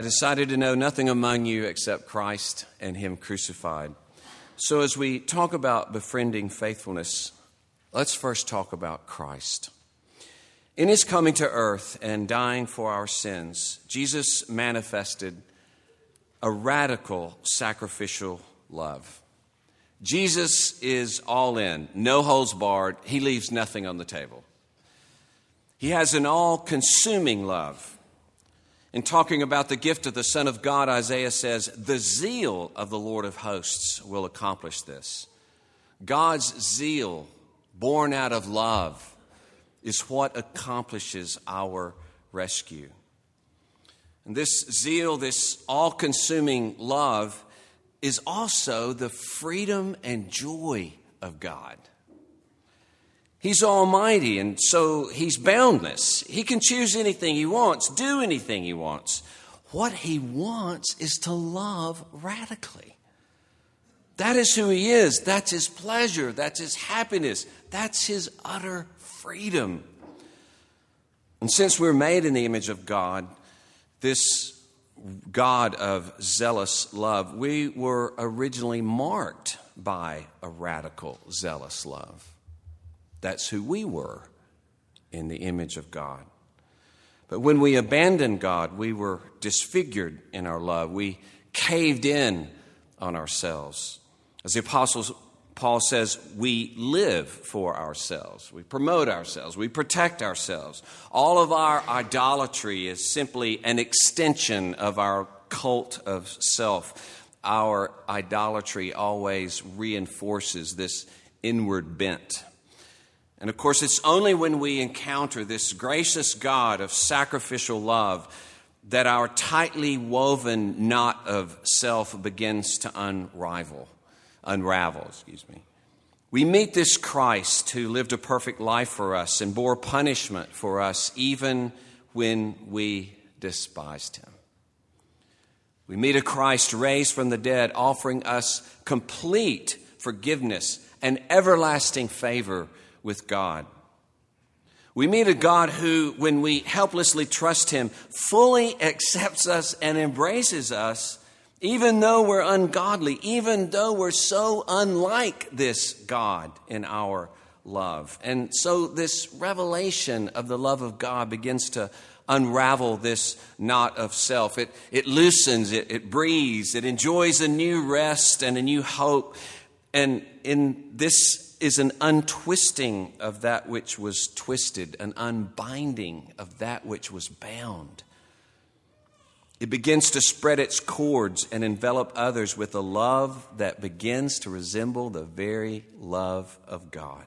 I decided to know nothing among you except Christ and Him crucified. So as we talk about befriending faithfulness, let's first talk about Christ. In His coming to earth and dying for our sins, Jesus manifested a radical sacrificial love. Jesus is all in, no holds barred. He leaves nothing on the table. He has an all-consuming love. In talking about the gift of the Son of God, Isaiah says, the zeal of the Lord of hosts will accomplish this. God's zeal, born out of love, is what accomplishes our rescue. And this zeal, this all-consuming love, is also the freedom and joy of God. He's almighty, and so He's boundless. He can choose anything He wants, do anything He wants. What He wants is to love radically. That is who He is. That's His pleasure. That's His happiness. That's His utter freedom. And since we're made in the image of God, this God of zealous love, we were originally marked by a radical, zealous love. That's who we were, in the image of God. But when we abandoned God, we were disfigured in our love. We caved in on ourselves. As the Apostle Paul says, we live for ourselves. We promote ourselves. We protect ourselves. All of our idolatry is simply an extension of our cult of self. Our idolatry always reinforces this inward bent. And of course, it's only when we encounter this gracious God of sacrificial love that our tightly woven knot of self begins to unravel. We meet this Christ who lived a perfect life for us and bore punishment for us even when we despised Him. We meet a Christ raised from the dead, offering us complete forgiveness and everlasting favor with God. We meet a God who, when we helplessly trust Him, fully accepts us and embraces us, even though we're ungodly, even though we're so unlike this God in our love. And so this revelation of the love of God begins to unravel this knot of self. It loosens, it breathes, it enjoys a new rest and a new hope. And in this is an untwisting of that which was twisted, an unbinding of that which was bound. It begins to spread its cords and envelop others with a love that begins to resemble the very love of God.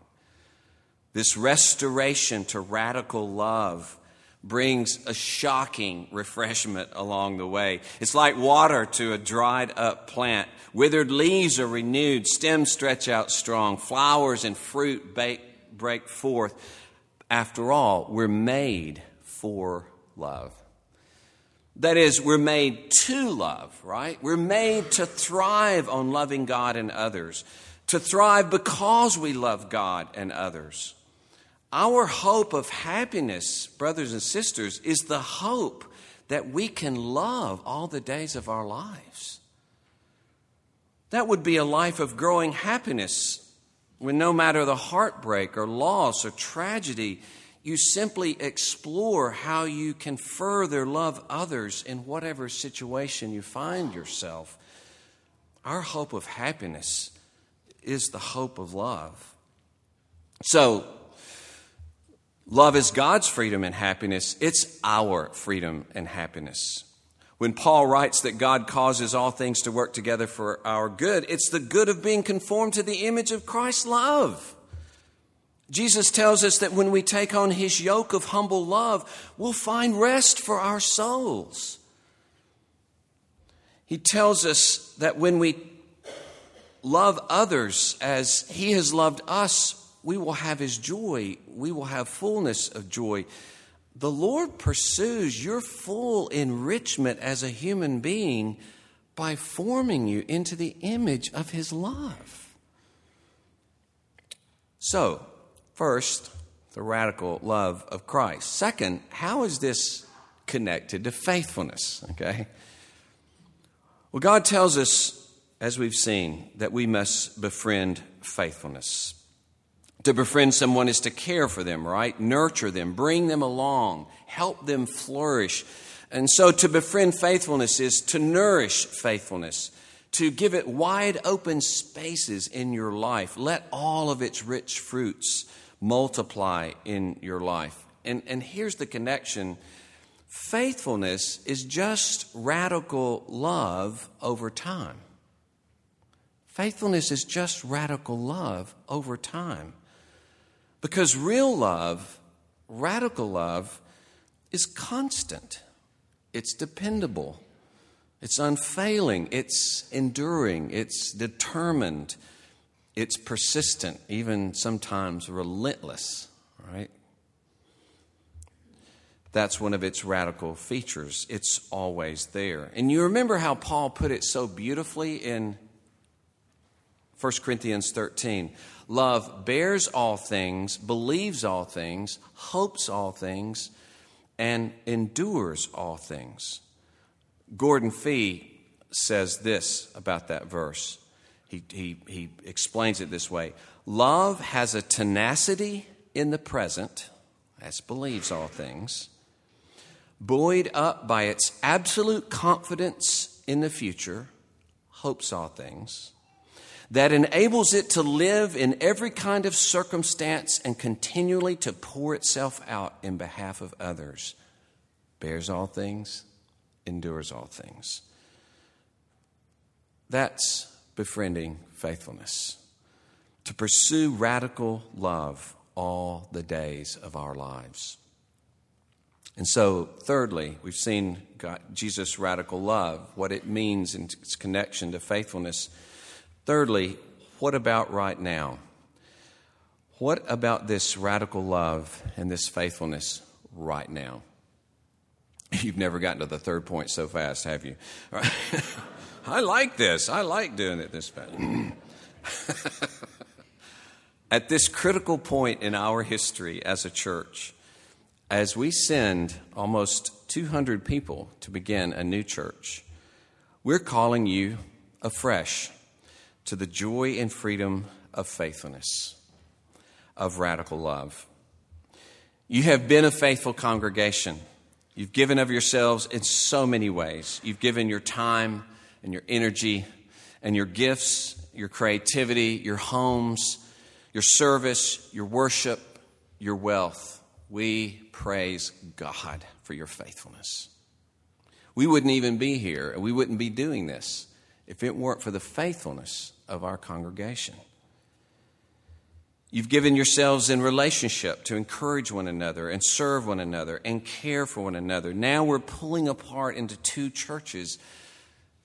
This restoration to radical love brings a shocking refreshment along the way. It's like water to a dried up plant. Withered leaves are renewed, stems stretch out strong, flowers and fruit break forth. After all, we're made for love. That is, we're made to love, right? We're made to thrive on loving God and others, to thrive because we love God and others. Our hope of happiness, brothers and sisters, is the hope that we can love all the days of our lives. That would be a life of growing happiness when no matter the heartbreak or loss or tragedy, you simply explore how you can further love others in whatever situation you find yourself. Our hope of happiness is the hope of love. So, love is God's freedom and happiness. It's our freedom and happiness. When Paul writes that God causes all things to work together for our good, it's the good of being conformed to the image of Christ's love. Jesus tells us that when we take on His yoke of humble love, we'll find rest for our souls. He tells us that when we love others as He has loved us, we will have His joy. We will have fullness of joy. The Lord pursues your full enrichment as a human being by forming you into the image of His love. So, first, the radical love of Christ. Second, how is this connected to faithfulness, okay? Well, God tells us, as we've seen, that we must befriend faithfulness. To befriend someone is to care for them, right? Nurture them, bring them along, help them flourish. And so to befriend faithfulness is to nourish faithfulness, to give it wide open spaces in your life. Let all of its rich fruits multiply in your life. And here's the connection. Faithfulness is just radical love over time. Faithfulness is just radical love over time. Because real love, radical love, is constant. It's dependable. It's unfailing. It's enduring. It's determined. It's persistent, even sometimes relentless, right? That's one of its radical features. It's always there. And you remember how Paul put it so beautifully in 1 Corinthians 13. Love bears all things, believes all things, hopes all things, and endures all things. Gordon Fee says this about that verse. He explains it this way. Love has a tenacity in the present, as believes all things, buoyed up by its absolute confidence in the future, hopes all things, that enables it to live in every kind of circumstance and continually to pour itself out in behalf of others, bears all things, endures all things. That's befriending faithfulness, to pursue radical love all the days of our lives. And so, thirdly, we've seen Jesus' radical love, what it means in its connection to faithfulness. Thirdly, what about right now? What about this radical love and this faithfulness right now? You've never gotten to the third point so fast, have you? Right. I like this. I like doing it this fast. At this critical point in our history as a church, as we send almost 200 people to begin a new church, we're calling you afresh to the joy and freedom of faithfulness, of radical love. You have been a faithful congregation. You've given of yourselves in so many ways. You've given your time and your energy and your gifts, your creativity, your homes, your service, your worship, your wealth. We praise God for your faithfulness. We wouldn't even be here, and we wouldn't be doing this if it weren't for the faithfulness of our congregation. You've given yourselves in relationship to encourage one another and serve one another and care for one another. Now we're pulling apart into two churches.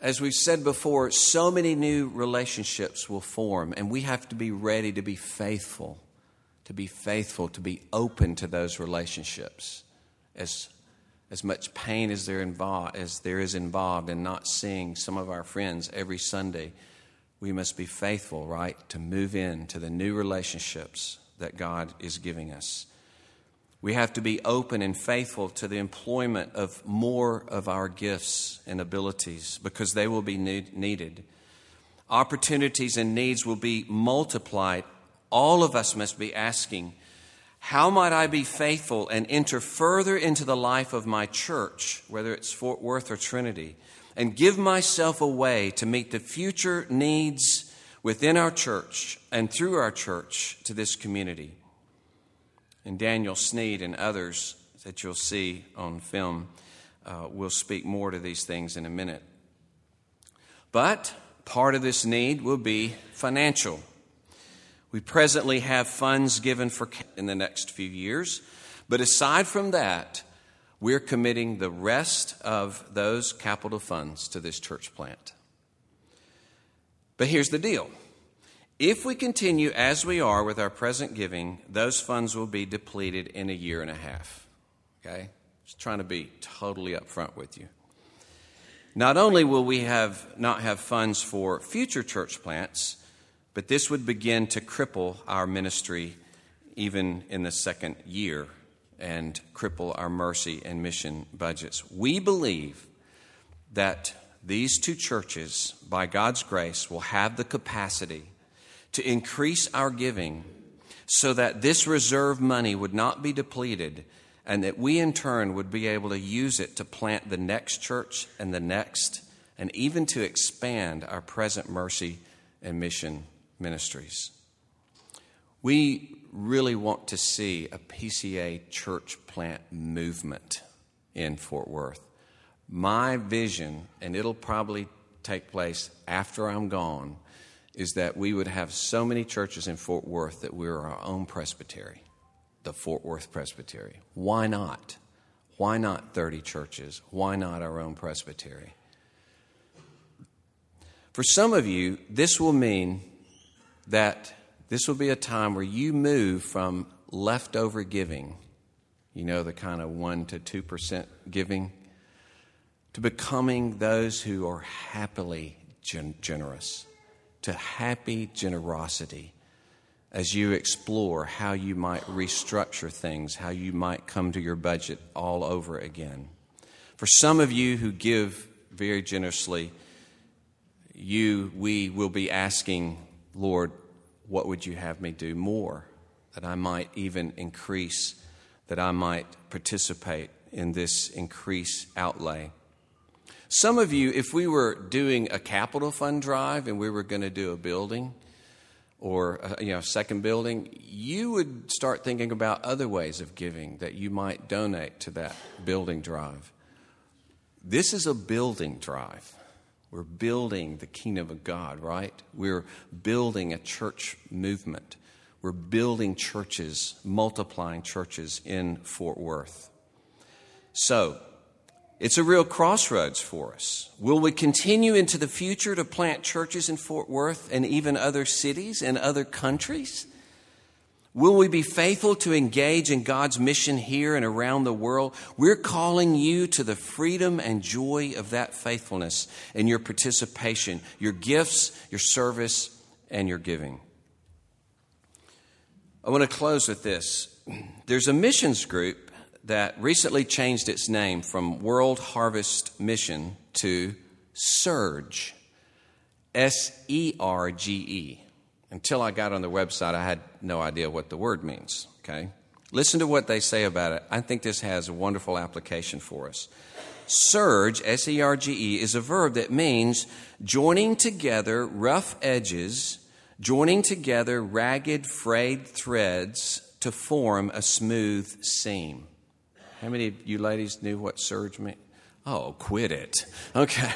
As we've said before, so many new relationships will form, and we have to be ready to be faithful, to be open to those relationships. As much pain as there is involved in not seeing some of our friends every Sunday, we must be faithful, right, to move in to the new relationships that God is giving us. We have to be open and faithful to the employment of more of our gifts and abilities because they will be needed. Opportunities and needs will be multiplied. All of us must be asking, how might I be faithful and enter further into the life of my church, whether it's Fort Worth or Trinity, and give myself away to meet the future needs within our church and through our church to this community? And Daniel Sneed and others that you'll see on film will speak more to these things in a minute. But part of this need will be financial. We presently have funds given for in the next few years, but aside from that, we're committing the rest of those capital funds to this church plant. But here's the deal. If we continue as we are with our present giving, those funds will be depleted in a year and a half. Okay? Just trying to be totally upfront with you. Not only will we not have funds for future church plants, but this would begin to cripple our ministry even in the second year and cripple our mercy and mission budgets. We believe that these two churches, by God's grace, will have the capacity to increase our giving so that this reserve money would not be depleted and that we in turn would be able to use it to plant the next church and the next, and even to expand our present mercy and mission ministries. We really want to see a PCA church plant movement in Fort Worth. My vision, and it'll probably take place after I'm gone, is that we would have so many churches in Fort Worth that we're our own presbytery, the Fort Worth Presbytery. Why not? Why not 30 churches? Why not our own presbytery? For some of you, this will mean that this will be a time where you move from leftover giving, you know, the kind of 1% to 2% giving, to becoming those who are happily generous, to happy generosity, as you explore how you might restructure things, how you might come to your budget all over again. For some of you who give very generously, we will be asking, Lord, what would you have me do more, that I might even increase, that I might participate in this increased outlay? Some of you, if we were doing a capital fund drive and we were going to do a building or a second building, you would start thinking about other ways of giving that you might donate to that building drive. This is a building drive. We're building the kingdom of God, right? We're building a church movement. We're building churches, multiplying churches in Fort Worth. So, it's a real crossroads for us. Will we continue into the future to plant churches in Fort Worth and even other cities and other countries? Will we be faithful to engage in God's mission here and around the world? We're calling you to the freedom and joy of that faithfulness and your participation, your gifts, your service, and your giving. I want to close with this. There's a missions group that recently changed its name from World Harvest Mission to Surge, S-E-R-G-E. Until I got on their website, I had no idea what the word means, okay? Listen to what they say about it. I think this has a wonderful application for us. Surge, S-E-R-G-E, is a verb that means joining together rough edges, joining together ragged, frayed threads to form a smooth seam. How many of you ladies knew what surge meant? Oh, quit it. Okay.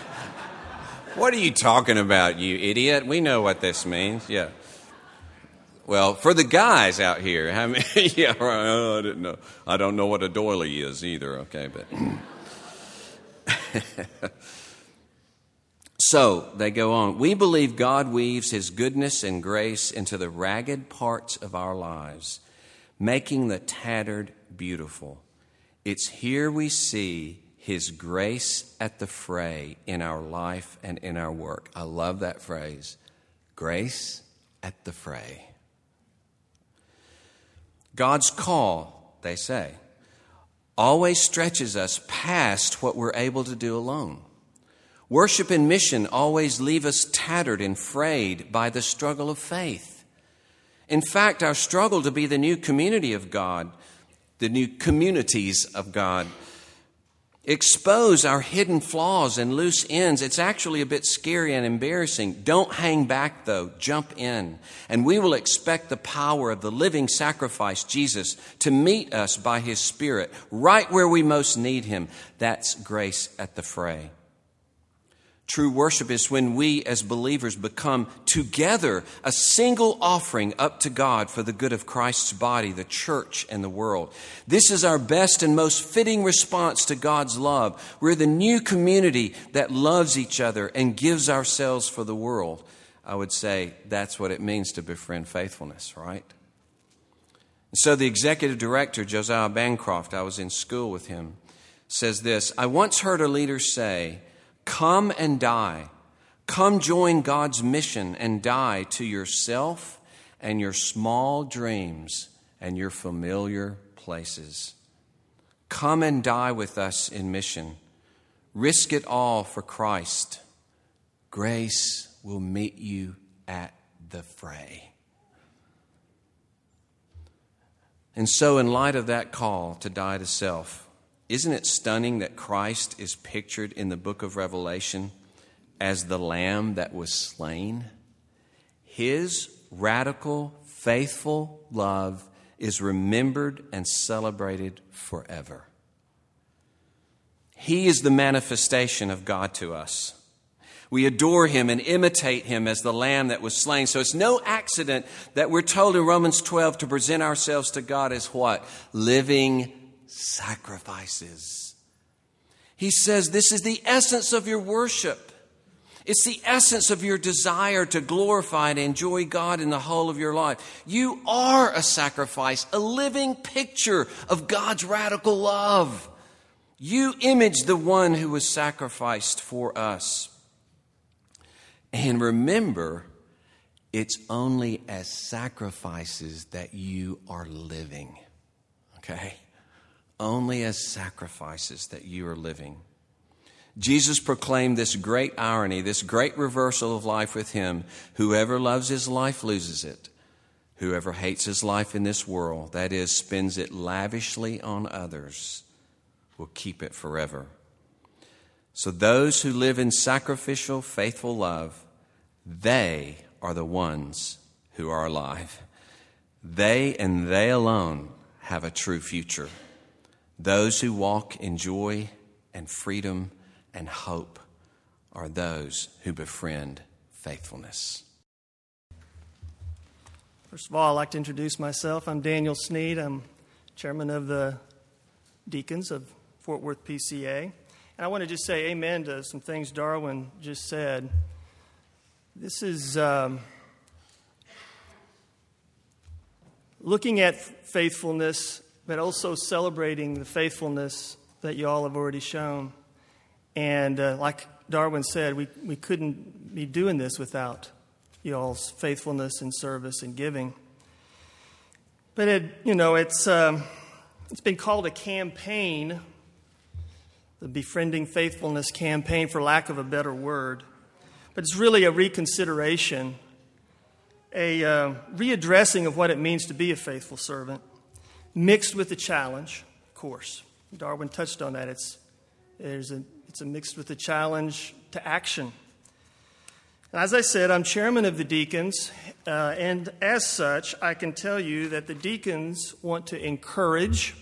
What are you talking about, you idiot? We know what this means. Yeah. Well, for the guys out here, how many? Yeah, right. Oh, I didn't know. I don't know what a doily is either. Okay, but so they go on. We believe God weaves His goodness and grace into the ragged parts of our lives, making the tattered beautiful. It's here we see His grace at the fray in our life and in our work. I love that phrase, grace at the fray. God's call, they say, always stretches us past what we're able to do alone. Worship and mission always leave us tattered and frayed by the struggle of faith. In fact, our struggle to be the new community of God, the new communities of God, expose our hidden flaws and loose ends. It's actually a bit scary and embarrassing. Don't hang back, though. Jump in. And we will expect the power of the living sacrifice, Jesus, to meet us by His Spirit right where we most need Him. That's grace at the fray. True worship is when we as believers become together a single offering up to God for the good of Christ's body, the church, and the world. This is our best and most fitting response to God's love. We're the new community that loves each other and gives ourselves for the world. I would say that's what it means to befriend faithfulness, right? So the executive director, Josiah Bancroft, I was in school with him, says this, I once heard a leader say, come and die. Come join God's mission and die to yourself and your small dreams and your familiar places. Come and die with us in mission. Risk it all for Christ. Grace will meet you at the fray. And so, in light of that call to die to self, isn't it stunning that Christ is pictured in the book of Revelation as the lamb that was slain? His radical, faithful love is remembered and celebrated forever. He is the manifestation of God to us. We adore him and imitate him as the lamb that was slain. So it's no accident that we're told in Romans 12 to present ourselves to God as what? Living sacrifices. He says this is the essence of your worship. It's the essence of your desire to glorify and enjoy God in the whole of your life. You are a sacrifice, a living picture of God's radical love. You image the one who was sacrificed for us. And remember, it's only as sacrifices that you are living. Okay? Only as sacrifices that you are living. Jesus proclaimed this great irony, this great reversal of life with him. Whoever loves his life loses it. Whoever hates his life in this world, that is, spends it lavishly on others, will keep it forever. So those who live in sacrificial, faithful love, they are the ones who are alive. They and they alone have a true future. Those who walk in joy and freedom and hope are those who befriend faithfulness. First of all, I'd like to introduce myself. I'm Daniel Sneed. I'm chairman of the deacons of Fort Worth PCA. I want to just say amen to some things Darwin just said. This is looking at faithfulness, but also celebrating the faithfulness that you all have already shown. And like Darwin said, we couldn't be doing this without you all's faithfulness and service and giving. But it's been called a campaign. The Befriending Faithfulness Campaign, for lack of a better word. But it's really a reconsideration, a readdressing of what it means to be a faithful servant, mixed with the challenge, of course. Darwin touched on that. It's a mixed with the challenge to action. And as I said, I'm chairman of the deacons, and as such, I can tell you that the deacons want to encourage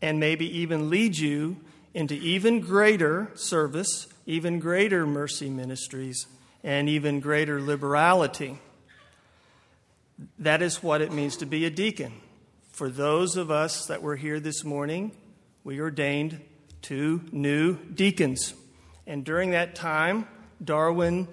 and maybe even lead you into even greater service, even greater mercy ministries, and even greater liberality. That is what it means to be a deacon. For those of us that were here this morning, we ordained 2 new deacons. And during that time, Darwin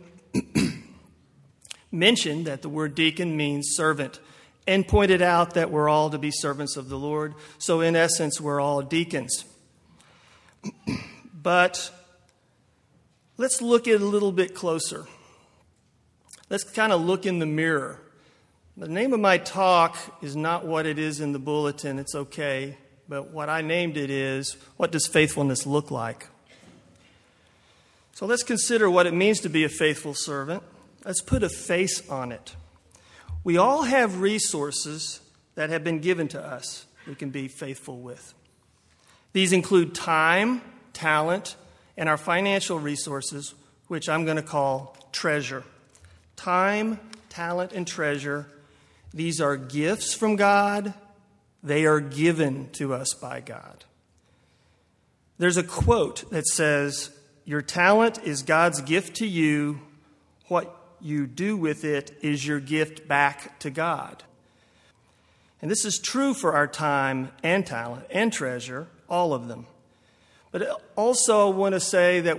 mentioned that the word deacon means servant and pointed out that we're all to be servants of the Lord. So in essence, we're all deacons. But let's look at it a little bit closer. Let's kind of look in the mirror. The name of my talk is not what it is in the bulletin. It's okay. But what I named it is, what does faithfulness look like? So let's consider what it means to be a faithful servant. Let's put a face on it. We all have resources that have been given to us we can be faithful with. These include time, talent, and our financial resources, which I'm going to call treasure. Time, talent, and treasure, these are gifts from God. They are given to us by God. There's a quote that says, "Your talent is God's gift to you. What you do with it is your gift back to God." And this is true for our time and talent and treasure. All of them. But also I want to say that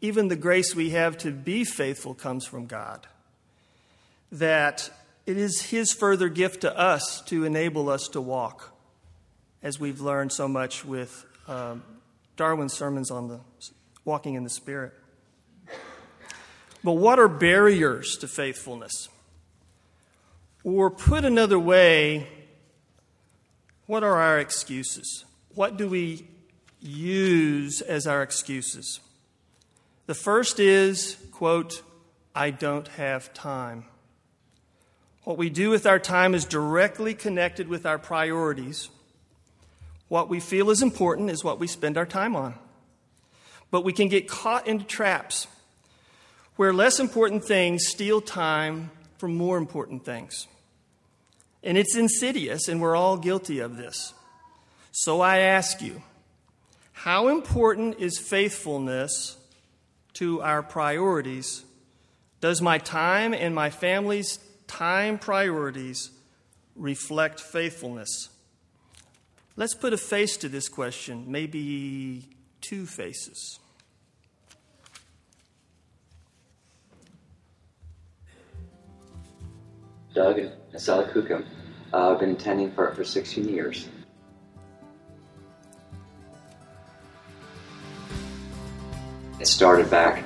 even the grace we have to be faithful comes from God. That it is his further gift to us to enable us to walk, as we've learned so much with Darwin's sermons on the walking in the Spirit. But what are barriers to faithfulness? Or put another way, what are our excuses? what do we use as our excuses? The first is, quote, I don't have time. What we do with our time is directly connected with our priorities. What we feel is important is what we spend our time on. But we can get caught into traps where less important things steal time from more important things. And it's insidious, and we're all guilty of this. So I ask you, how important is faithfulness to our priorities? Does my time and my family's time priorities reflect faithfulness? Let's put a face to this question, maybe two faces. Doug Nassala Kukum. I've been attending Fort for 16 years. It started back,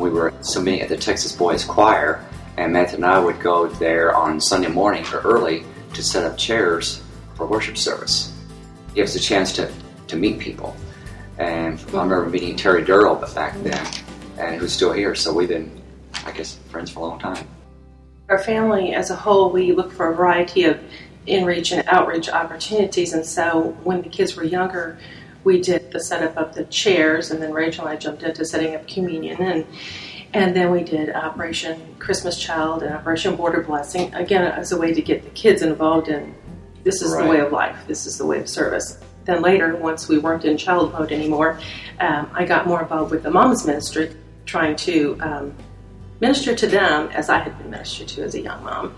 we were singing at the Texas Boys Choir, and Matt and I would go there on Sunday morning or early to set up chairs for worship service. It gives us a chance to meet people. And I remember meeting Terry Durrell back then, and who's still here, so we've been, I guess, friends for a long time. Our family as a whole, we look for a variety of in-reach and outreach opportunities, and so when the kids were younger, we did the setup of the chairs, and then Rachel and I jumped into setting up communion, and then we did Operation Christmas Child and Operation Border Blessing, again, as a way to get the kids involved in this is the way of life, this is the way of service. Then later, once we weren't in child mode anymore, I got more involved with the mom's ministry, trying to minister to them as I had been ministered to as a young mom.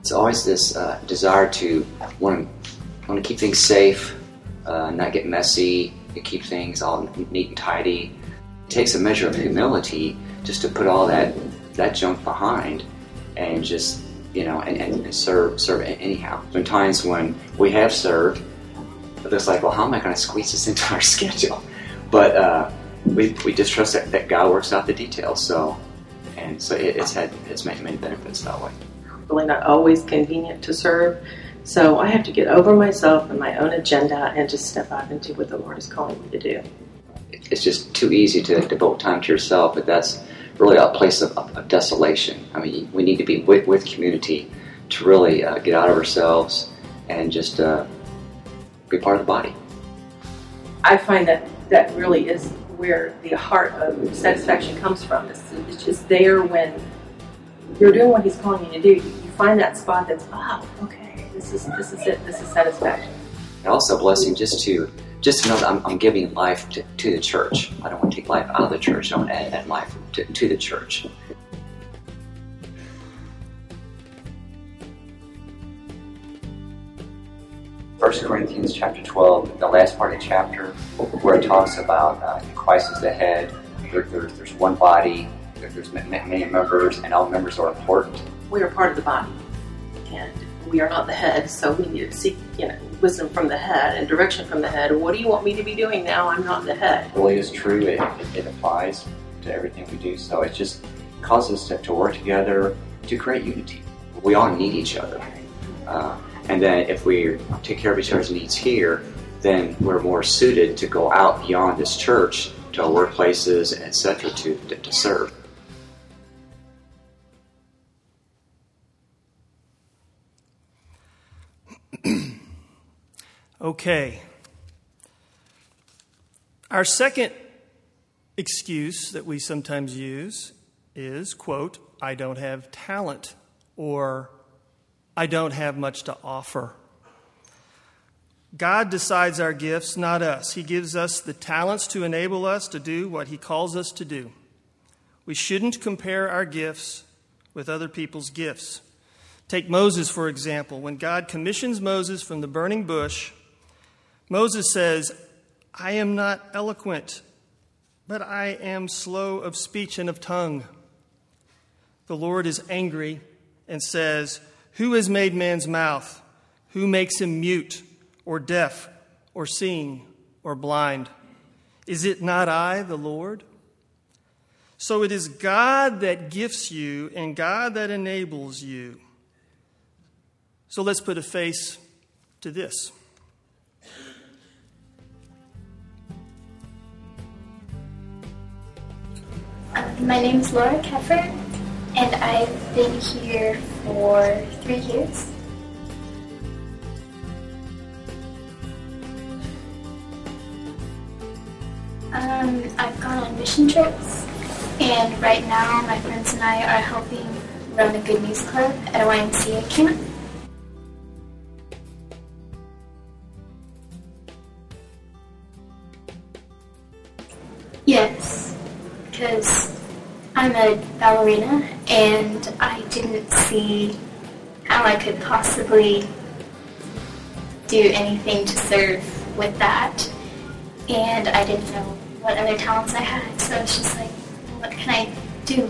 It's always this desire to want to keep things safe, not get messy, to keep things all neat and tidy. It takes a measure of humility just to put all that junk behind and just, you know, and serve anyhow. There times when we have served, but it's like, well, how am I going to squeeze this into our schedule? But we just trust that God works out the details. So it's made many benefits that way. Really not always convenient to serve, so I have to get over myself and my own agenda and just step out into what the Lord is calling me to do. It's just too easy to devote time to yourself, but that's really a place of desolation. I mean, we need to be with community to really get out of ourselves and just be part of the body. I find that really is where the heart of satisfaction comes from. It's just there when you're doing what He's calling you to do. You find that spot that's, okay, this is it. This is satisfaction. And also a blessing just to know that I'm giving life to the church. I don't want to take life out of the church. I want to add life to the church. First Corinthians chapter 12, the last part of the chapter, where it talks about Christ is the head. There's one body. There's many members, and all members are important. We are part of the body, and we are not the head, so we need to seek, wisdom from the head and direction from the head. What do you want me to be doing now? I'm not the head. It really is true. It applies to everything we do, so it just causes us to work together to create unity. We all need each other, and then if we take care of each other's needs here, then we're more suited to go out beyond this church to our workplaces, etc., to serve. Okay. Our second excuse that we sometimes use is, quote, I don't have talent, or I don't have much to offer. God decides our gifts, not us. He gives us the talents to enable us to do what He calls us to do. We shouldn't compare our gifts with other people's gifts. Take Moses, for example. When God commissions Moses from the burning bush, Moses says, I am not eloquent, but I am slow of speech and of tongue. The Lord is angry and says, who has made man's mouth? Who makes him mute or deaf or seeing or blind? Is it not I, the Lord? So it is God that gifts you and God that enables you. So let's put a face to this. My name is Laura Keffer, and I've been here for 3 years. I've gone on mission trips, and right now my friends and I are helping run a Good News Club at a YMCA camp. Yes, because I'm a ballerina, and I didn't see how I could possibly do anything to serve with that, and I didn't know what other talents I had, so it's just like, what can I do?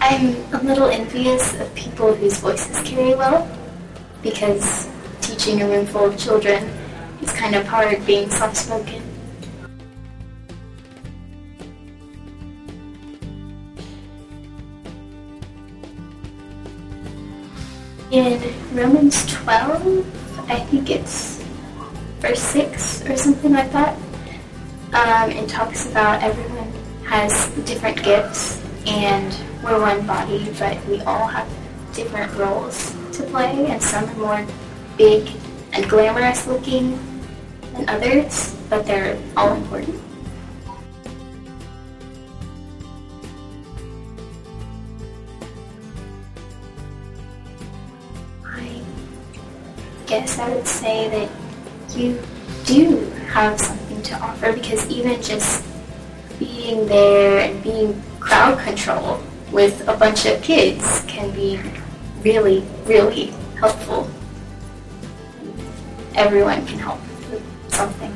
I'm a little envious of people whose voices carry well, because teaching a room full of children is kind of hard being soft-spoken. In Romans 12, I think it's verse 6 or something like that, it talks about everyone has different gifts and we're one body, but we all have different roles to play, and some are more big and glamorous looking than others, but they're all important. Yes, I would say that you do have something to offer, because even just being there and being crowd control with a bunch of kids can be really, really helpful. Everyone can help with something.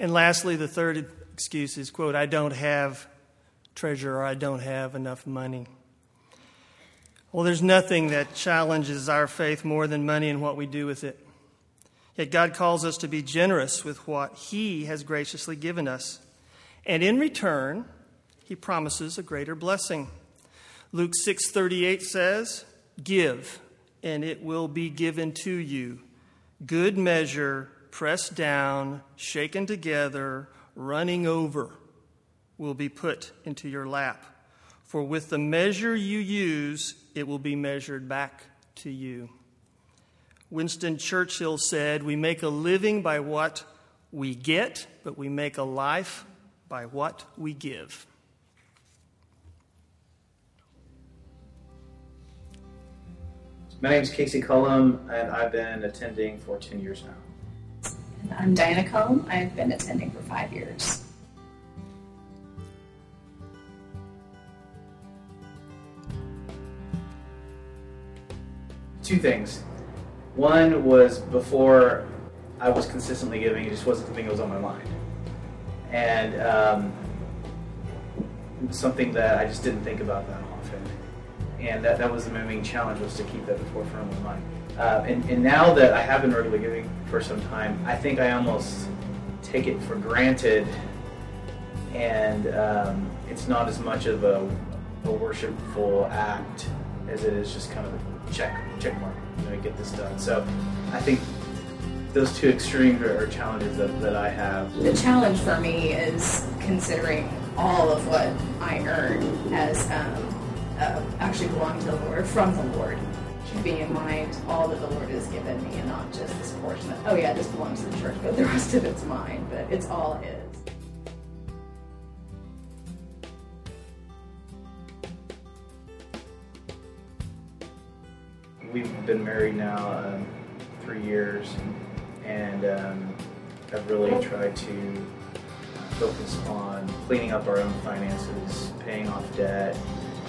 And lastly, the third excuse is, quote, I don't have treasure, or I don't have enough money. Well, there's nothing that challenges our faith more than money and what we do with it. Yet God calls us to be generous with what He has graciously given us. And in return, He promises a greater blessing. Luke 6:38 says, give, and it will be given to you. Good measure, pressed down, shaken together, running over, will be put into your lap. For with the measure you use, it will be measured back to you. Winston Churchill said, we make a living by what we get, but we make a life by what we give. My name is Casey Cullum, and I've been attending for 10 years now. I'm Diana Cullum. I've been attending for 5 years. Two things. One was, before I was consistently giving, it just wasn't something that was on my mind. And it was something that I just didn't think about that often. And that was the main challenge, was to keep that at the forefront of my mind. And now that I have been regularly giving for some time, I think I almost take it for granted, and it's not as much of a worshipful act as it is just kind of a check mark, you know, get this done. So I think those two extremes are challenges that I have. The challenge for me is considering all of what I earn as actually belong to the Lord, from the Lord. Should be in mind all that the Lord has given me, and not just this portion of, oh yeah, this belongs to the church, but the rest of it's mine, but it's all His. We've been married now 3 years, and I've really tried to focus on cleaning up our own finances, paying off debt.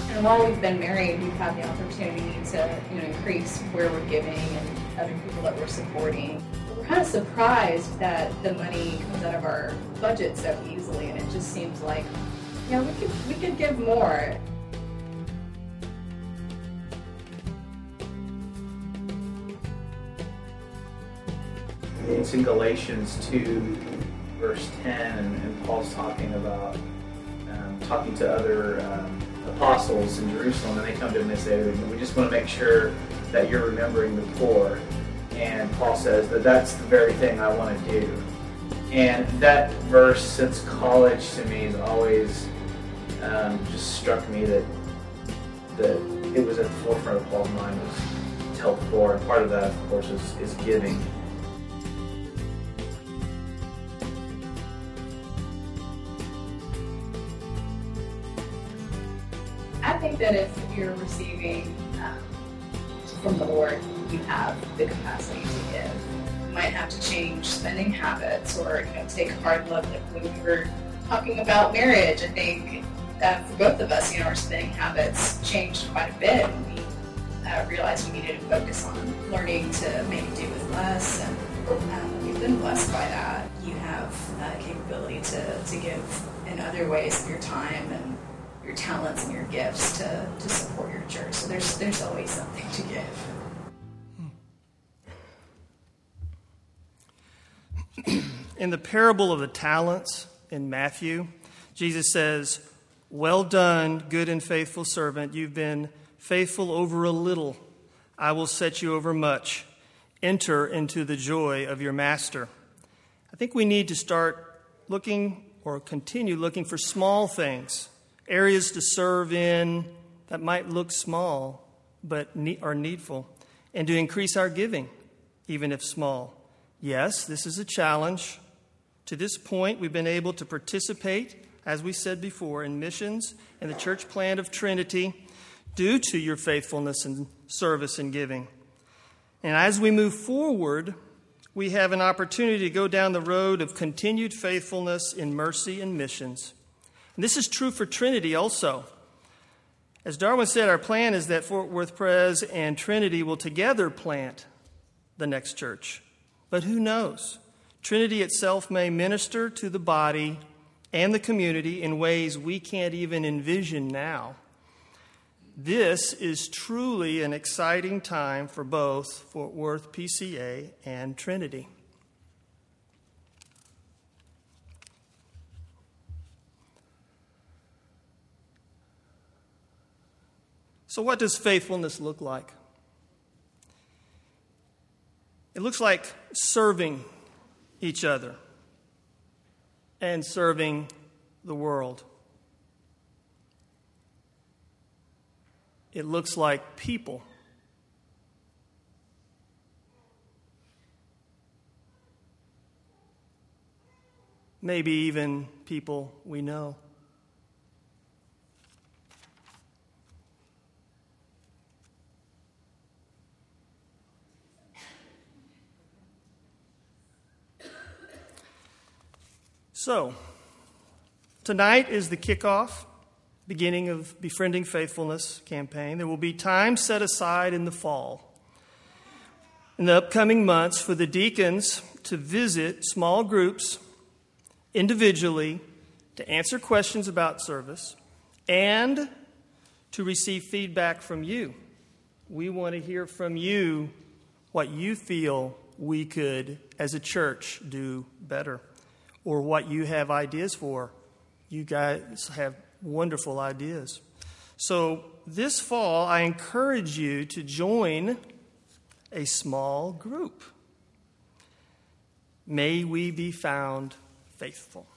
And while we've been married, we've had the opportunity to, increase where we're giving and other people that we're supporting. We're kind of surprised that the money comes out of our budget so easily, and it just seems like Yeah, we could give more. It's in Galatians 2, verse 10, and Paul's talking about talking to other apostles in Jerusalem, and they come to him and say, we just want to make sure that you're remembering the poor. And Paul says that's the very thing I want to do. And that verse, since college, to me has always just struck me that it was at the forefront of Paul's mind, was to help the poor, and part of that, of course, is giving. I think that if you're receiving from the Lord, you have the capacity to give. You might have to change spending habits, or take a hard look. Like when we were talking about marriage, I think that for both of us, our spending habits changed quite a bit. And we realized we needed to focus on learning to maybe do with less, and we've been blessed by that. You have the capability to give in other ways, your time and your talents and your gifts to support your church. So there's always something to give. In the parable of the talents in Matthew, Jesus says, "Well done, good and faithful servant. You've been faithful over a little. I will set you over much. Enter into the joy of your master." I think we need to start looking, or continue looking, for small things, areas to serve in that might look small but are needful, and to increase our giving, even if small. Yes, this is a challenge. To this point, we've been able to participate, as we said before, in missions and the church plant of Trinity due to your faithfulness and service and giving. And as we move forward, we have an opportunity to go down the road of continued faithfulness in mercy and missions. And this is true for Trinity also. As Darwin said, our plan is that Fort Worth Pres and Trinity will together plant the next church. But who knows? Trinity itself may minister to the body and the community in ways we can't even envision now. This is truly an exciting time for both Fort Worth PCA and Trinity. So what does faithfulness look like? It looks like serving each other and serving the world. It looks like people. Maybe even people we know. So, tonight is the kickoff, beginning of Befriending Faithfulness campaign. There will be time set aside in the fall, in the upcoming months, for the deacons to visit small groups individually, to answer questions about service, and to receive feedback from you. We want to hear from you what you feel we could, as a church, do better, or what you have ideas for. You guys have wonderful ideas. So this fall, I encourage you to join a small group. May we be found faithful.